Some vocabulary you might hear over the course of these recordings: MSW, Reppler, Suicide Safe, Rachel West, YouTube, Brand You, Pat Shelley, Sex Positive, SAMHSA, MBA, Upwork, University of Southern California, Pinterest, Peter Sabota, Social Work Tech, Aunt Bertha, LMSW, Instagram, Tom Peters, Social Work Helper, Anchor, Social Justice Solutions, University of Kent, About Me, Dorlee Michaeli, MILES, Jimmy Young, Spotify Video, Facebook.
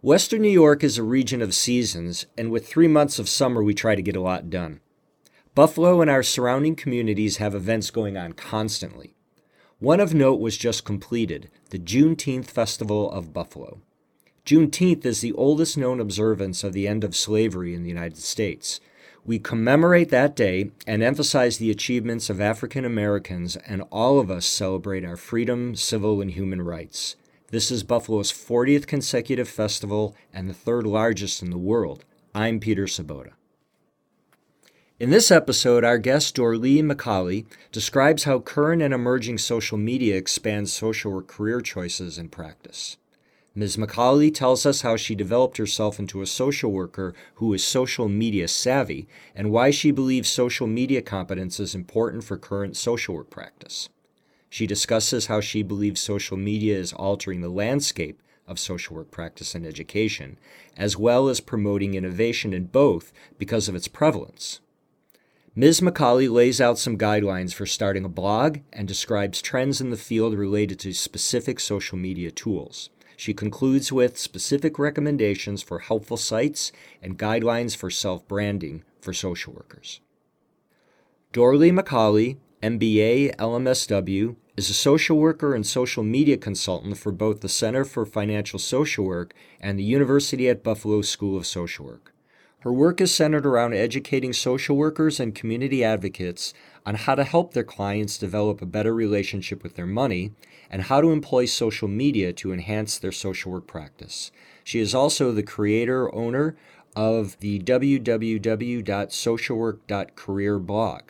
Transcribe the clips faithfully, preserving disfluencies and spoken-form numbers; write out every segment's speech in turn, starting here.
Western New York is a region of seasons, and with three months of summer, we try to get a lot done. Buffalo and our surrounding communities have events going on constantly. One of note was just completed, the Juneteenth Festival of Buffalo. Juneteenth is the oldest known observance of the end of slavery in the United States. We commemorate that day and emphasize the achievements of African Americans, and all of us celebrate our freedom, civil, and human rights. This is Buffalo's fortieth consecutive festival and the third largest in the world. I'm Peter Sabota. In this episode, our guest Dorlee Michaeli describes how current and emerging social media expands social work career choices and practice. Miz Michaeli tells us how she developed herself into a social worker who is social media savvy and why she believes social media competence is important for current social work practice. She discusses how she believes social media is altering the landscape of social work practice and education, as well as promoting innovation in both because of its prevalence. Miz Michaeli lays out some guidelines for starting a blog and describes trends in the field related to specific social media tools. She concludes with specific recommendations for helpful sites and guidelines for self-branding for social workers. Dorlee Michaeli, M B A, L M S W, is a social worker and social media consultant for both the Center for Financial Social Work and the University at Buffalo School of Social Work. Her work is centered around educating social workers and community advocates on how to help their clients develop a better relationship with their money and how to employ social media to enhance their social work practice. She is also the creator, owner of the w w w dot social work dot career blog.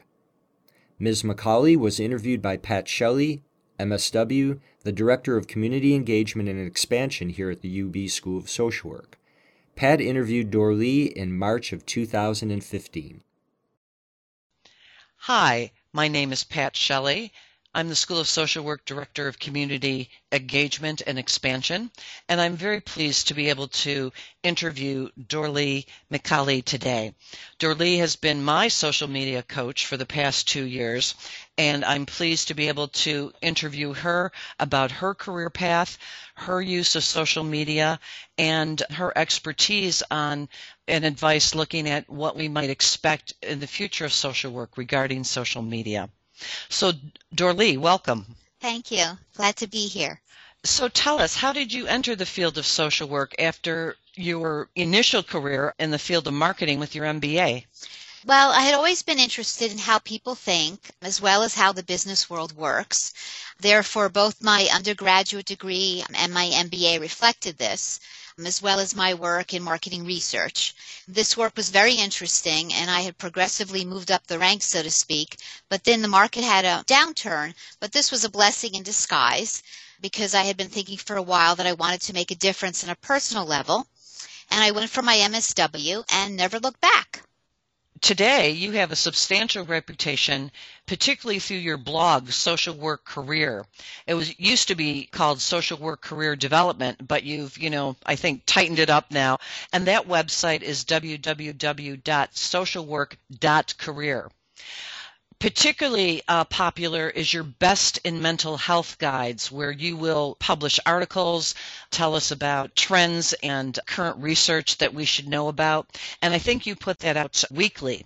Miz Michaeli was interviewed by Pat Shelley, M S W, the Director of Community Engagement and Expansion here at the U B School of Social Work. Pat interviewed Dorlee in March of two thousand fifteen. Hi, my name is Pat Shelley. I'm the School of Social Work Director of Community Engagement and Expansion, and I'm very pleased to be able to interview Dorlee Michaeli today. Dorlee has been my social media coach for the past two years, and I'm pleased to be able to interview her about her career path, her use of social media, and her expertise on and advice looking at what we might expect in the future of social work regarding social media. So, Dorlee, welcome. Thank you. Glad to be here. So tell us, how did you enter the field of social work after your initial career in the field of marketing with your M B A? Well, I had always been interested in how people think, as well as how the business world works. Therefore, both my undergraduate degree and my M B A reflected this, as well as my work in marketing research. This work was very interesting, and I had progressively moved up the ranks, so to speak, but then the market had a downturn, but this was a blessing in disguise because I had been thinking for a while that I wanted to make a difference on a personal level, and I went for my M S W and never looked back. Today, you have a substantial reputation, particularly through your blog, Social Work Career. It was used to be called Social Work Career Development, but you've, you know, I think tightened it up now. And that website is w w w dot social work dot career. Particularly uh, popular is your Best in Mental Health guides, where you will publish articles, tell us about trends and current research that we should know about, and I think you put that out weekly.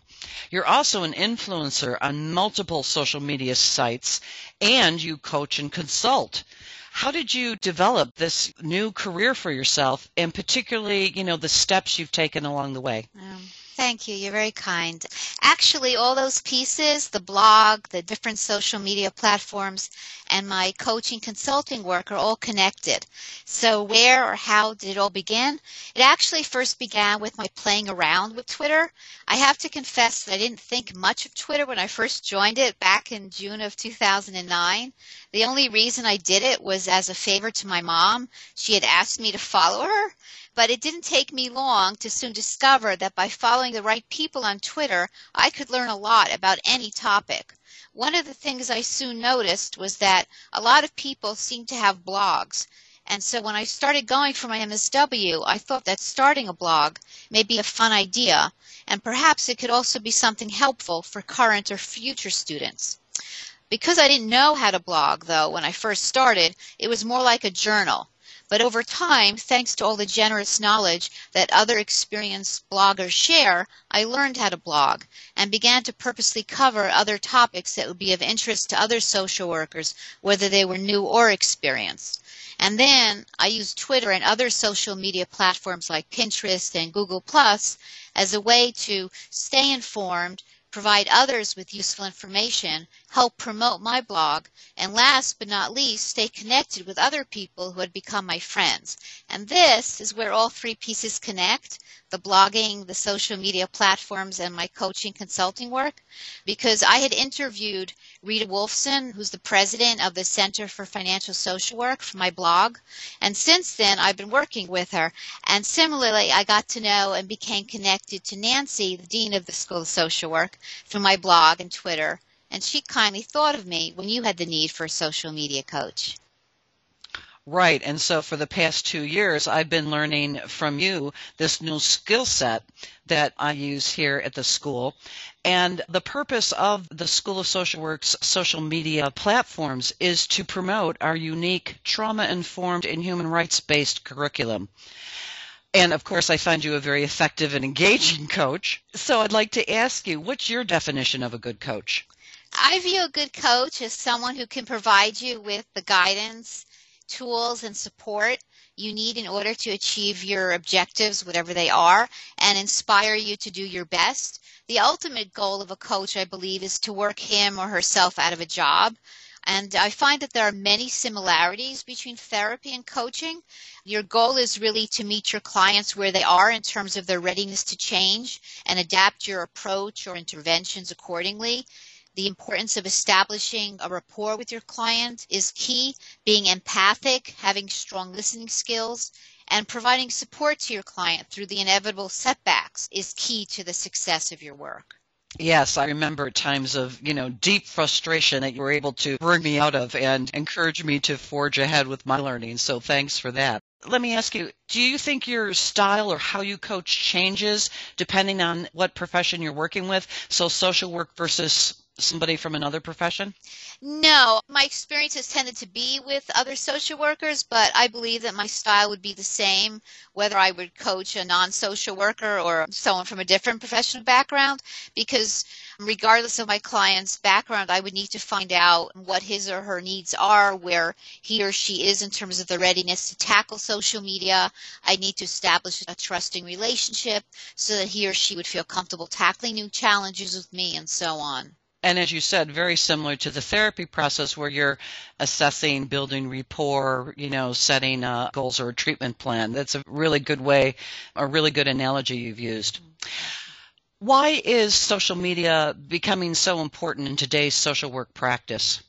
You're also an influencer on multiple social media sites, and you coach and consult. How did you develop this new career for yourself, and particularly, you know, the steps you've taken along the way? Um. Thank you. You're very kind. Actually, all those pieces, the blog, the different social media platforms, and my coaching consulting work are all connected. So where or how did it all begin? It actually first began with my playing around with Twitter. I have to confess that I didn't think much of Twitter when I first joined it back in June of two thousand nine. The only reason I did it was as a favor to my mom. She had asked me to follow her. But it didn't take me long to soon discover that by following the right people on Twitter, I could learn a lot about any topic. One of the things I soon noticed was that a lot of people seemed to have blogs. And so when I started going for my M S W, I thought that starting a blog may be a fun idea, and perhaps it could also be something helpful for current or future students. Because I didn't know how to blog, though, when I first started, it was more like a journal. But over time, thanks to all the generous knowledge that other experienced bloggers share, I learned how to blog and began to purposely cover other topics that would be of interest to other social workers, whether they were new or experienced. And then I used Twitter and other social media platforms like Pinterest and Google Plus as a way to stay informed, provide others with useful information, help promote my blog, and last but not least, stay connected with other people who had become my friends. And this is where all three pieces connect, the blogging, the social media platforms, and my coaching consulting work, because I had interviewed Rita Wolfson, who's the president of the Center for Financial Social Work, for my blog. And since then, I've been working with her. And similarly, I got to know and became connected to Nancy, the dean of the School of Social Work, through my blog and Twitter. And she kindly thought of me when you had the need for a social media coach. Right, and so for the past two years, I've been learning from you this new skill set that I use here at the school. And the purpose of the School of Social Work's social media platforms is to promote our unique trauma-informed and human rights-based curriculum. And, of course, I find you a very effective and engaging coach. So I'd like to ask you, what's your definition of a good coach? I view a good coach as someone who can provide you with the guidance, tools, and support you need in order to achieve your objectives, whatever they are, and inspire you to do your best. The ultimate goal of a coach, I believe, is to work him or herself out of a job. And I find that there are many similarities between therapy and coaching. Your goal is really to meet your clients where they are in terms of their readiness to change and adapt your approach or interventions accordingly. The importance of establishing a rapport with your client is key, being empathic, having strong listening skills, and providing support to your client through the inevitable setbacks is key to the success of your work. Yes, I remember times of, you know, deep frustration that you were able to bring me out of and encourage me to forge ahead with my learning, so thanks for that. Let me ask you, do you think your style or how you coach changes depending on what profession you're working with? So social work versus somebody from another profession? No. My experience has tended to be with other social workers, but I believe that my style would be the same whether I would coach a non-social worker or someone from a different professional background, because regardless of my client's background, I would need to find out what his or her needs are, where he or she is in terms of the readiness to tackle social media. I need to establish a trusting relationship so that he or she would feel comfortable tackling new challenges with me and so on. And as you said, very similar to the therapy process where you're assessing, building rapport, you know, setting uh, goals or a treatment plan. That's a really good way, a really good analogy you've used. Why is social media becoming so important in today's social work practice?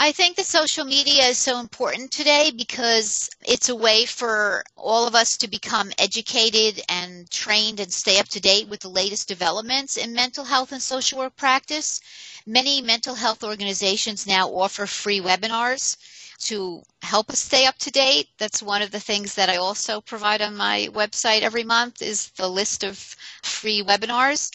I think that social media is so important today because it's a way for all of us to become educated and trained and stay up to date with the latest developments in mental health and social work practice. Many mental health organizations now offer free webinars to help us stay up to date. That's one of the things that I also provide on my website every month is the list of free webinars.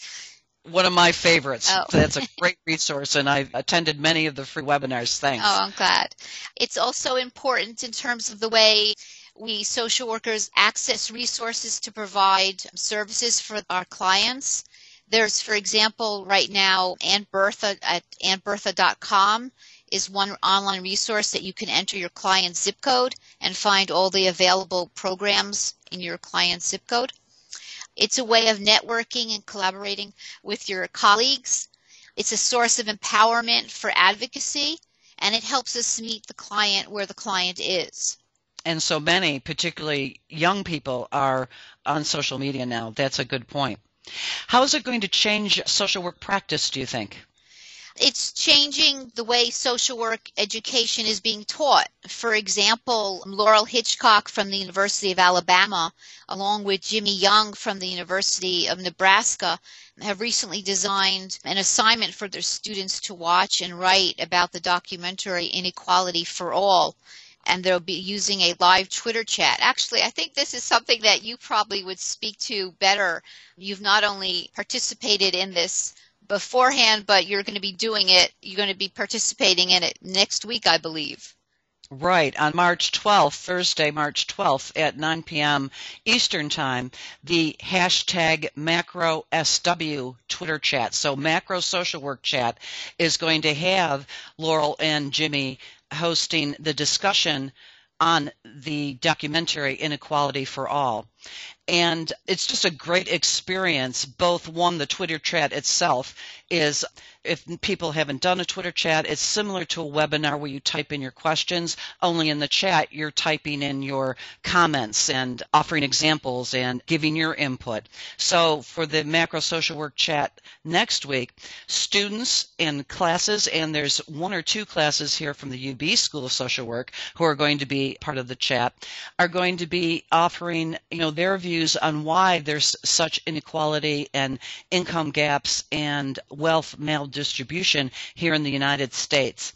One of my favorites. Oh. That's a great resource, and I've attended many of the free webinars. Thanks. Oh, I'm glad. It's also important in terms of the way we social workers access resources to provide services for our clients. There's, for example, right now, Aunt Bertha at aunt bertha dot com is one online resource that you can enter your client's zip code and find all the available programs in your client's zip code. It's a way of networking and collaborating with your colleagues. It's a source of empowerment for advocacy, and it helps us meet the client where the client is. And so many, particularly young people, are on social media now. That's a good point. How is it going to change social work practice, do you think? It's changing the way social work education is being taught. For example, Laurel Hitchcock from the University of Alabama, along with Jimmy Young from the University of Nebraska, have recently designed an assignment for their students to watch and write about the documentary Inequality for All. And they'll be using a live Twitter chat. Actually, I think this is something that you probably would speak to better. You've not only participated in this beforehand, but you're going to be doing it. You're going to be participating in it next week, I believe. Right. On March twelfth, Thursday, March twelfth at nine p m Eastern Time, the hashtag MacroSW Twitter chat. So Macro Social Work Chat is going to have Laurel and Jimmy hosting the discussion on the documentary Inequality for All. And it's just a great experience. Both one, the Twitter chat itself is, if people haven't done a Twitter chat, it's similar to a webinar where you type in your questions, only in the chat you're typing in your comments and offering examples and giving your input. So for the Macro Social Work Chat next week, students in classes, and there's one or two classes here from the U B School of Social Work who are going to be part of the chat, are going to be offering, you know, their views on why there's such inequality and income gaps and wealth maldistribution here in the United States.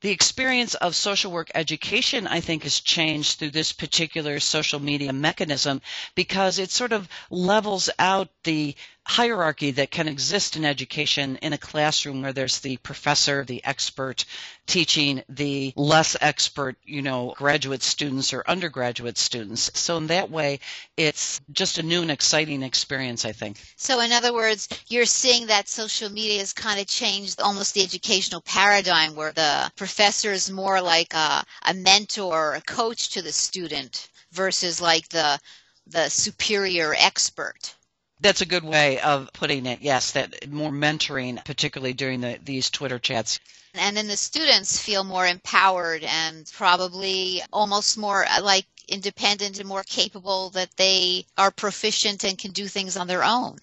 The experience of social work education, I think, is changed through this particular social media mechanism because it sort of levels out the hierarchy that can exist in education in a classroom where there's the professor, the expert teaching, the less expert, you know, graduate students or undergraduate students. So in that way, it's just a new and exciting experience, I think. So in other words, you're seeing that social media has kind of changed almost the educational paradigm where the professor is more like a, a mentor or a coach to the student versus like the the superior expert. That's a good way of putting it, yes, that more mentoring, particularly during the, these Twitter chats. And then the students feel more empowered and probably almost more like independent and more capable, that they are proficient and can do things on their own.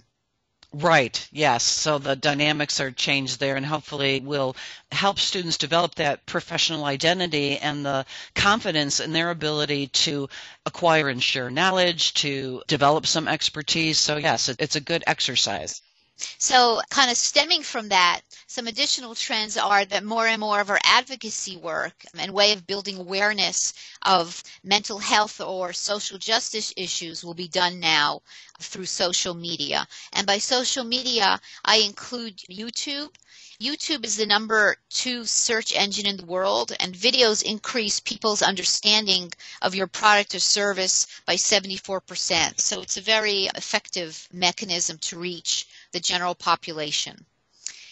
Right, yes. So the dynamics are changed there and hopefully will help students develop that professional identity and the confidence in their ability to acquire and share knowledge, to develop some expertise. So yes, it's a good exercise. So kind of stemming from that, some additional trends are that more and more of our advocacy work and way of building awareness of mental health or social justice issues will be done now through social media. And by social media, I include YouTube. YouTube is the number two search engine in the world, and videos increase people's understanding of your product or service by seventy-four percent. So it's a very effective mechanism to reach the general population.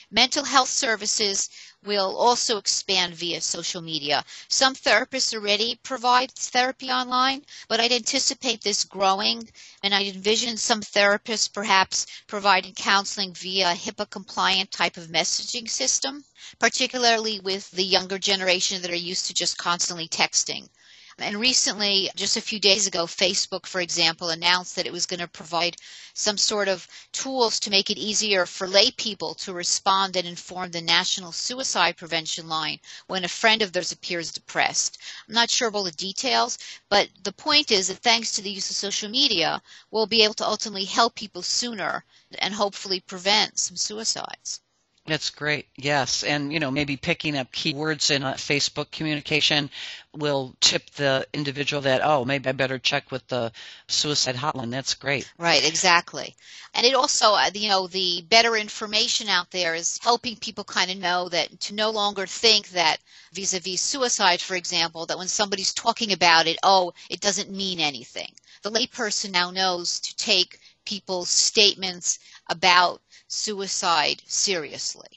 Mental health services will also expand via social media. Some therapists already provide therapy online, but I'd anticipate this growing, and I'd envision some therapists perhaps providing counseling via HIPAA-compliant type of messaging system, particularly with the younger generation that are used to just constantly texting. And recently, just a few days ago, Facebook, for example, announced that it was going to provide some sort of tools to make it easier for lay people to respond and inform the National Suicide Prevention Line when a friend of theirs appears depressed. I'm not sure of all the details, but the point is that thanks to the use of social media, we'll be able to ultimately help people sooner and hopefully prevent some suicides. That's great. Yes. And, you know, maybe picking up keywords in a Facebook communication will tip the individual that, oh, maybe I better check with the suicide hotline. That's great. Right. Exactly. And it also, you know, the better information out there is helping people kind of know that to no longer think that vis-a-vis suicide, for example, that when somebody's talking about it, oh, it doesn't mean anything. The layperson now knows to take people's statements about suicide seriously.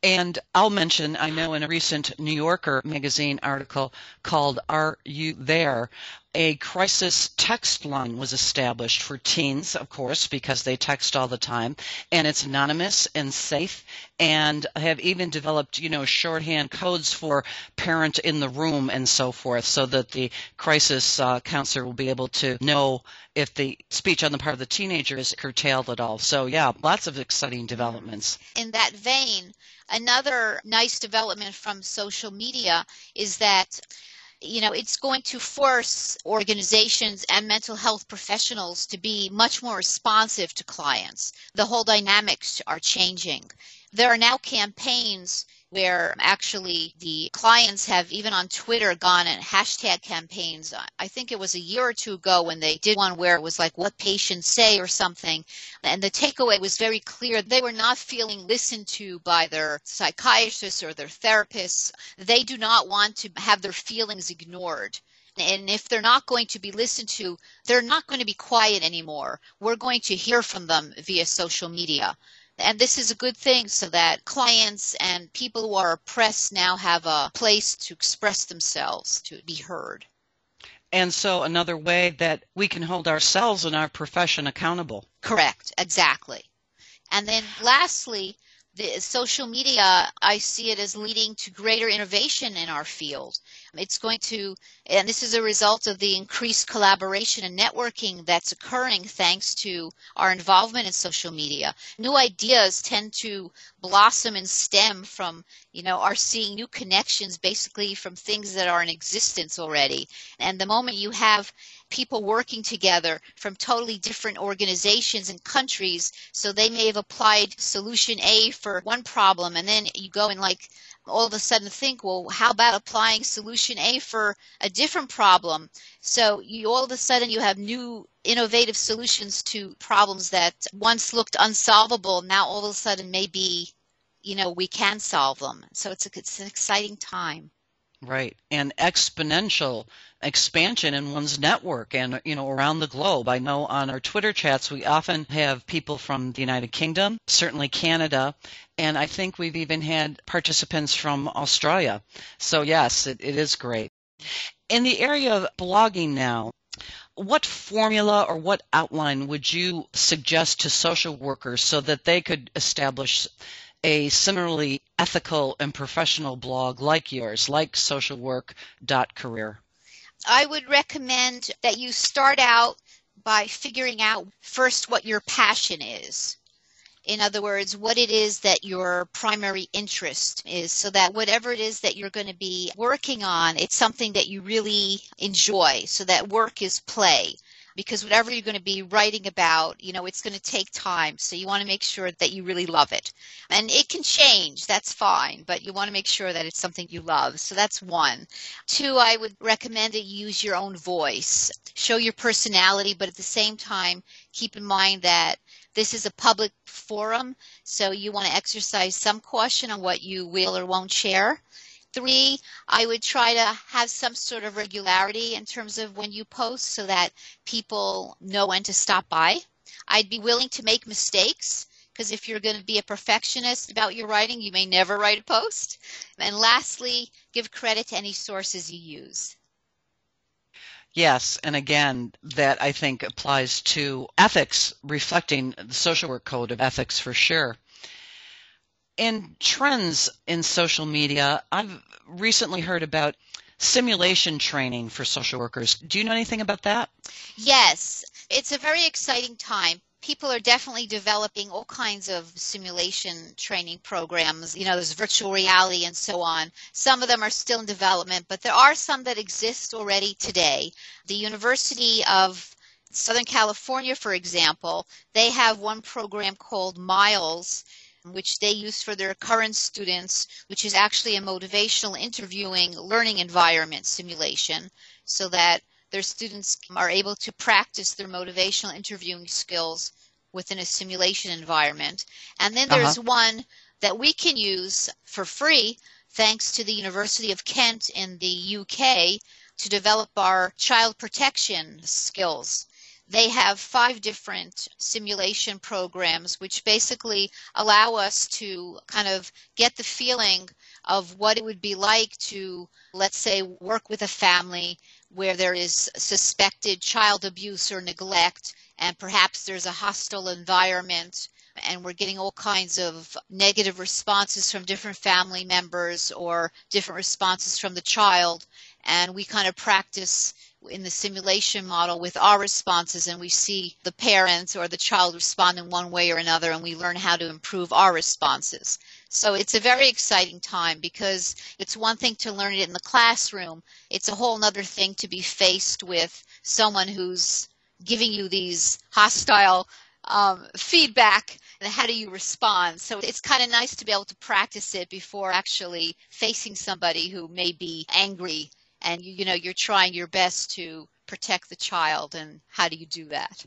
And I'll mention, I know in a recent New Yorker magazine article called Are You There? a crisis text line was established for teens, of course, because they text all the time, and it's anonymous and safe, and have even developed, you know, shorthand codes for parent in the room and so forth, so that the crisis uh, counselor will be able to know if the speech on the part of the teenager is curtailed at all. So, yeah, lots of exciting developments. In that vein, another nice development from social media is that, you know, it's going to force organizations and mental health professionals to be much more responsive to clients. The whole dynamics are changing. There are now campaigns where actually the clients have even on Twitter gone and hashtag campaigns. I think it was a year or two ago when they did one where it was like what patients say or something. And the takeaway was very clear. They were not feeling listened to by their psychiatrists or their therapists. They do not want to have their feelings ignored. And if they're not going to be listened to, they're not going to be quiet anymore. We're going to hear from them via social media. And this is a good thing so that clients and people who are oppressed now have a place to express themselves, to be heard. And so another way that we can hold ourselves and our profession accountable. Correct, exactly. And then lastly, the social media, I see it as leading to greater innovation in our field. It's going to, and this is a result of the increased collaboration and networking that's occurring thanks to our involvement in social media. New ideas tend to blossom and stem from, you know, our seeing new connections basically from things that are in existence already. And the moment you have people working together from totally different organizations and countries, so they may have applied solution A for one problem, and then you go and like all of a sudden think, well, how about applying solution A for a different problem? So you all of a sudden you have new innovative solutions to problems that once looked unsolvable. Now all of a sudden maybe, you know, we can solve them. So it's, a, it's an exciting time. Right. And exponential expansion in one's network and, you know, around the globe. I know on our Twitter chats, we often have people from the United Kingdom, certainly Canada, and I think we've even had participants from Australia. So, yes, it, it is great. In the area of blogging now, what formula or what outline would you suggest to social workers so that they could establish a similarly ethical and professional blog like yours, like social work dot career? I would recommend that you start out by figuring out first what your passion is. In other words, what it is that your primary interest is, so that whatever it is that you're going to be working on, it's something that you really enjoy, so that work is play. Because whatever you're going to be writing about, you know, it's going to take time. So you want to make sure that you really love it. And it can change. That's fine. But you want to make sure that it's something you love. So that's one. Two, I would recommend that you use your own voice. Show your personality, but at the same time, keep in mind that this is a public forum. So you want to exercise some caution on what you will or won't share. Three, I would try to have some sort of regularity in terms of when you post so that people know when to stop by. I'd be willing to make mistakes because if you're going to be a perfectionist about your writing, you may never write a post. And lastly, give credit to any sources you use. Yes, and again, that I think applies to ethics, reflecting the social work code of ethics for sure. In trends in social media, I've recently heard about simulation training for social workers. Do you know anything about that? Yes. It's a very exciting time. People are definitely developing all kinds of simulation training programs. You know, there's virtual reality and so on. Some of them are still in development, but there are some that exist already today. The University of Southern California, for example, they have one program called MILES, which they use for their current students, which is actually a motivational interviewing learning environment simulation so that their students are able to practice their motivational interviewing skills within a simulation environment. And then there's uh-huh. one that we can use for free thanks to the University of Kent in the U K to develop our child protection skills. They have five different simulation programs which basically allow us to kind of get the feeling of what it would be like to, let's say, work with a family where there is suspected child abuse or neglect, and perhaps there's a hostile environment, and we're getting all kinds of negative responses from different family members or different responses from the child. And we kind of practice in the simulation model with our responses, and we see the parents or the child respond in one way or another, and we learn how to improve our responses. So it's a very exciting time, because it's one thing to learn it in the classroom. It's a whole other thing to be faced with someone who's giving you these hostile um, feedback, and how do you respond? So it's kind of nice to be able to practice it before actually facing somebody who may be angry. And, you know, you're trying your best to protect the child, and how do you do that?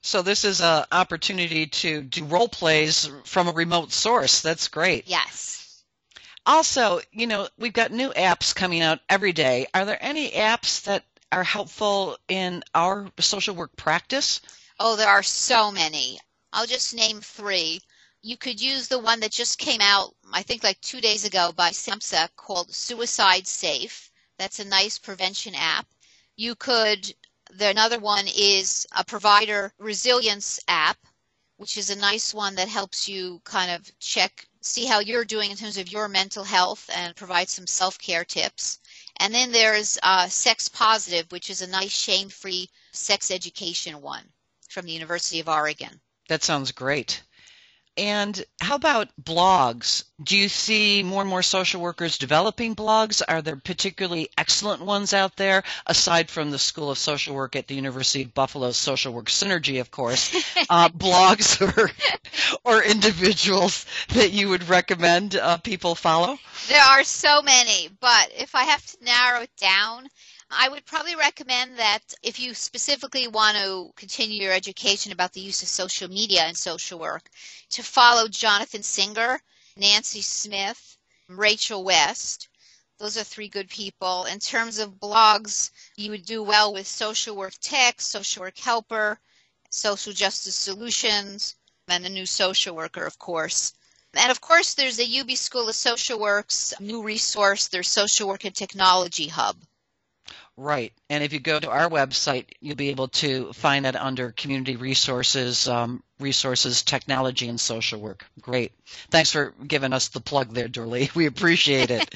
So this is an opportunity to do role plays from a remote source. That's great. Yes. Also, you know, we've got new apps coming out every day. Are there any apps that are helpful in our social work practice? Oh, there are so many. I'll just name three. You could use the one that just came out, I think, like two days ago by SAMHSA, called Suicide Safe. That's a nice prevention app. You could, the, another one is a provider resilience app, which is a nice one that helps you kind of check, see how you're doing in terms of your mental health and provide some self-care tips. And then there's uh, Sex Positive, which is a nice shame-free sex education one from the University of Oregon. That sounds great. And how about blogs? Do you see more and more social workers developing blogs? Are there particularly excellent ones out there, aside from the School of Social Work at the University of Buffalo's Social Work Synergy, of course, uh, blogs or, or individuals that you would recommend uh, people follow? There are so many, but if I have to narrow it down, I would probably recommend that if you specifically want to continue your education about the use of social media in social work, to follow Jonathan Singer, Nancy Smith, Rachel West. Those are three good people. In terms of blogs, you would do well with Social Work Tech, Social Work Helper, Social Justice Solutions, and the new social worker, of course. And, of course, there's the U B School of Social Work's new resource, their Social Work and Technology Hub. Right. And if you go to our website, you'll be able to find that under Community Resources, um, Resources, Technology, and Social Work. Great. Thanks for giving us the plug there, Dorlee. We appreciate it.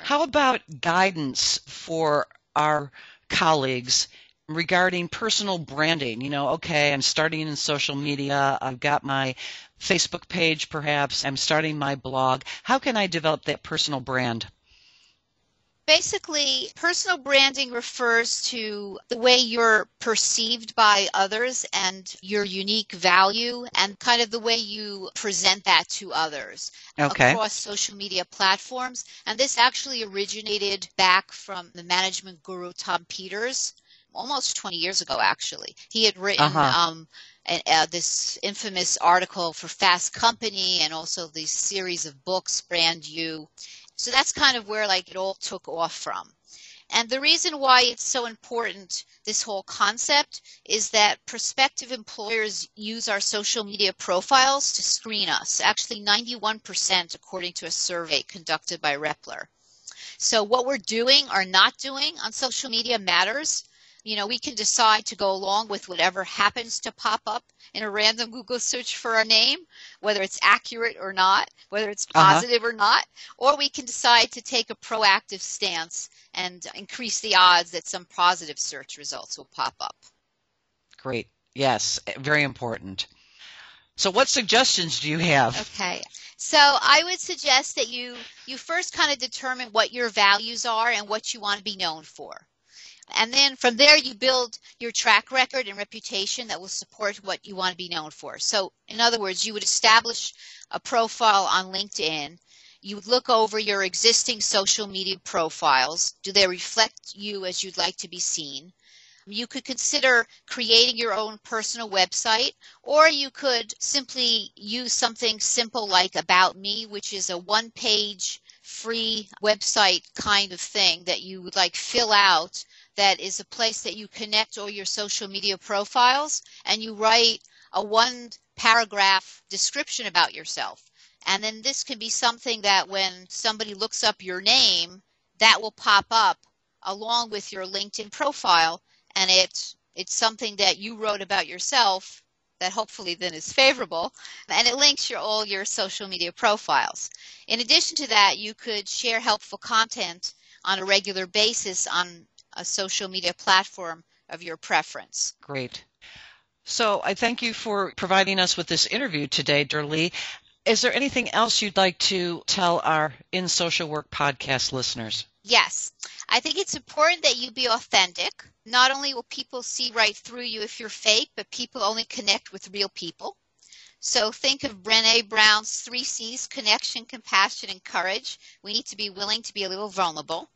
How about guidance for our colleagues regarding personal branding? You know, okay, I'm starting in social media. I've got my Facebook page, perhaps. I'm starting my blog. How can I develop that personal brand? Basically, personal branding refers to the way you're perceived by others and your unique value and kind of the way you present that to others okay. across social media platforms. And this actually originated back from the management guru Tom Peters almost twenty years ago, actually. He had written uh-huh. um, an, uh, this infamous article for Fast Company and also the series of books, Brand You. So that's kind of where like it all took off from. And the reason why it's so important, this whole concept, is that prospective employers use our social media profiles to screen us. Actually, ninety-one percent according to a survey conducted by Reppler. So what we're doing or not doing on social media matters. You know, we can decide to go along with whatever happens to pop up in a random Google search for our name, whether it's accurate or not, whether it's positive uh-huh. or not, or we can decide to take a proactive stance and increase the odds that some positive search results will pop up. Great. Yes, very important. So what suggestions do you have? Okay. So I would suggest that you, you first kind of determine what your values are and what you want to be known for. And then from there, you build your track record and reputation that will support what you want to be known for. So in other words, you would establish a profile on LinkedIn. You would look over your existing social media profiles. Do they reflect you as you'd like to be seen? You could consider creating your own personal website, or you could simply use something simple like About Me, which is a one-page free website kind of thing that you would like fill out. That is a place that you connect all your social media profiles, and you write a one-paragraph description about yourself. And then this can be something that when somebody looks up your name, that will pop up along with your LinkedIn profile, and it it's something that you wrote about yourself that hopefully then is favorable, and it links your all your social media profiles. In addition to that, you could share helpful content on a regular basis on a social media platform of your preference. Great. So I thank you for providing us with this interview today, Dorlee. Is there anything else you'd like to tell our In Social Work podcast listeners? Yes. I think it's important that you be authentic. Not only will people see right through you if you're fake, but people only connect with real people. So think of Brené Brown's three C's: connection, compassion, and courage. We need to be willing to be a little vulnerable.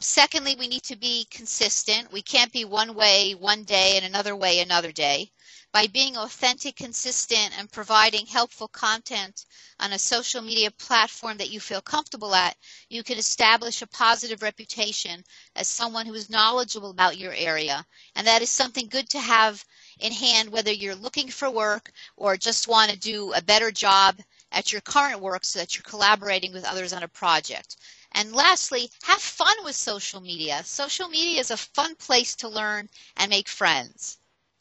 Secondly, we need to be consistent. We can't be one way one day and another way another day. By being authentic, consistent, and providing helpful content on a social media platform that you feel comfortable at, you can establish a positive reputation as someone who is knowledgeable about your area. And that is something good to have in hand, whether you're looking for work or just want to do a better job at your current work so that you're collaborating with others on a project. And lastly, have fun with social media. Social media is a fun place to learn and make friends.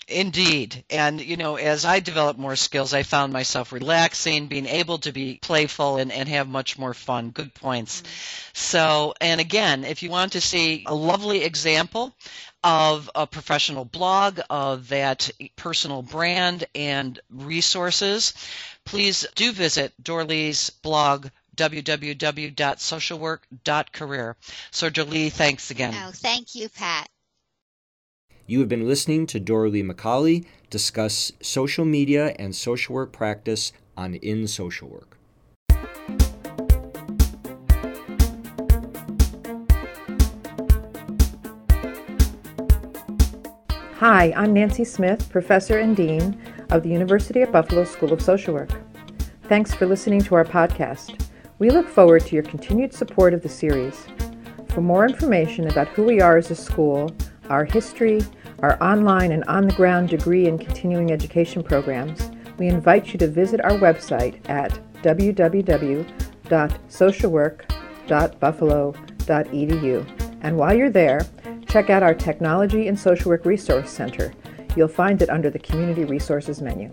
Indeed. And, you know, as I developed more skills, I found myself relaxing, being able to be playful and, and have much more fun. Good points. Mm-hmm. So, and again, if you want to see a lovely example of a professional blog, of that personal brand and resources, please do visit Dorlee's blog, w w w dot social work dot career. So, Dorlee, thanks again. Oh, thank you, Pat. You have been listening to Dorlee Michaeli discuss social media and social work practice on In Social Work. Hi, I'm Nancy Smith, Professor and Dean of the University of Buffalo School of Social Work. Thanks for listening to our podcast. We look forward to your continued support of the series. For more information about who we are as a school, our history, our online and on-the-ground degree and continuing education programs, we invite you to visit our website at w w w dot social work dot buffalo dot e d u. And while you're there, check out our Technology and Social Work Resource Center. You'll find it under the Community Resources menu.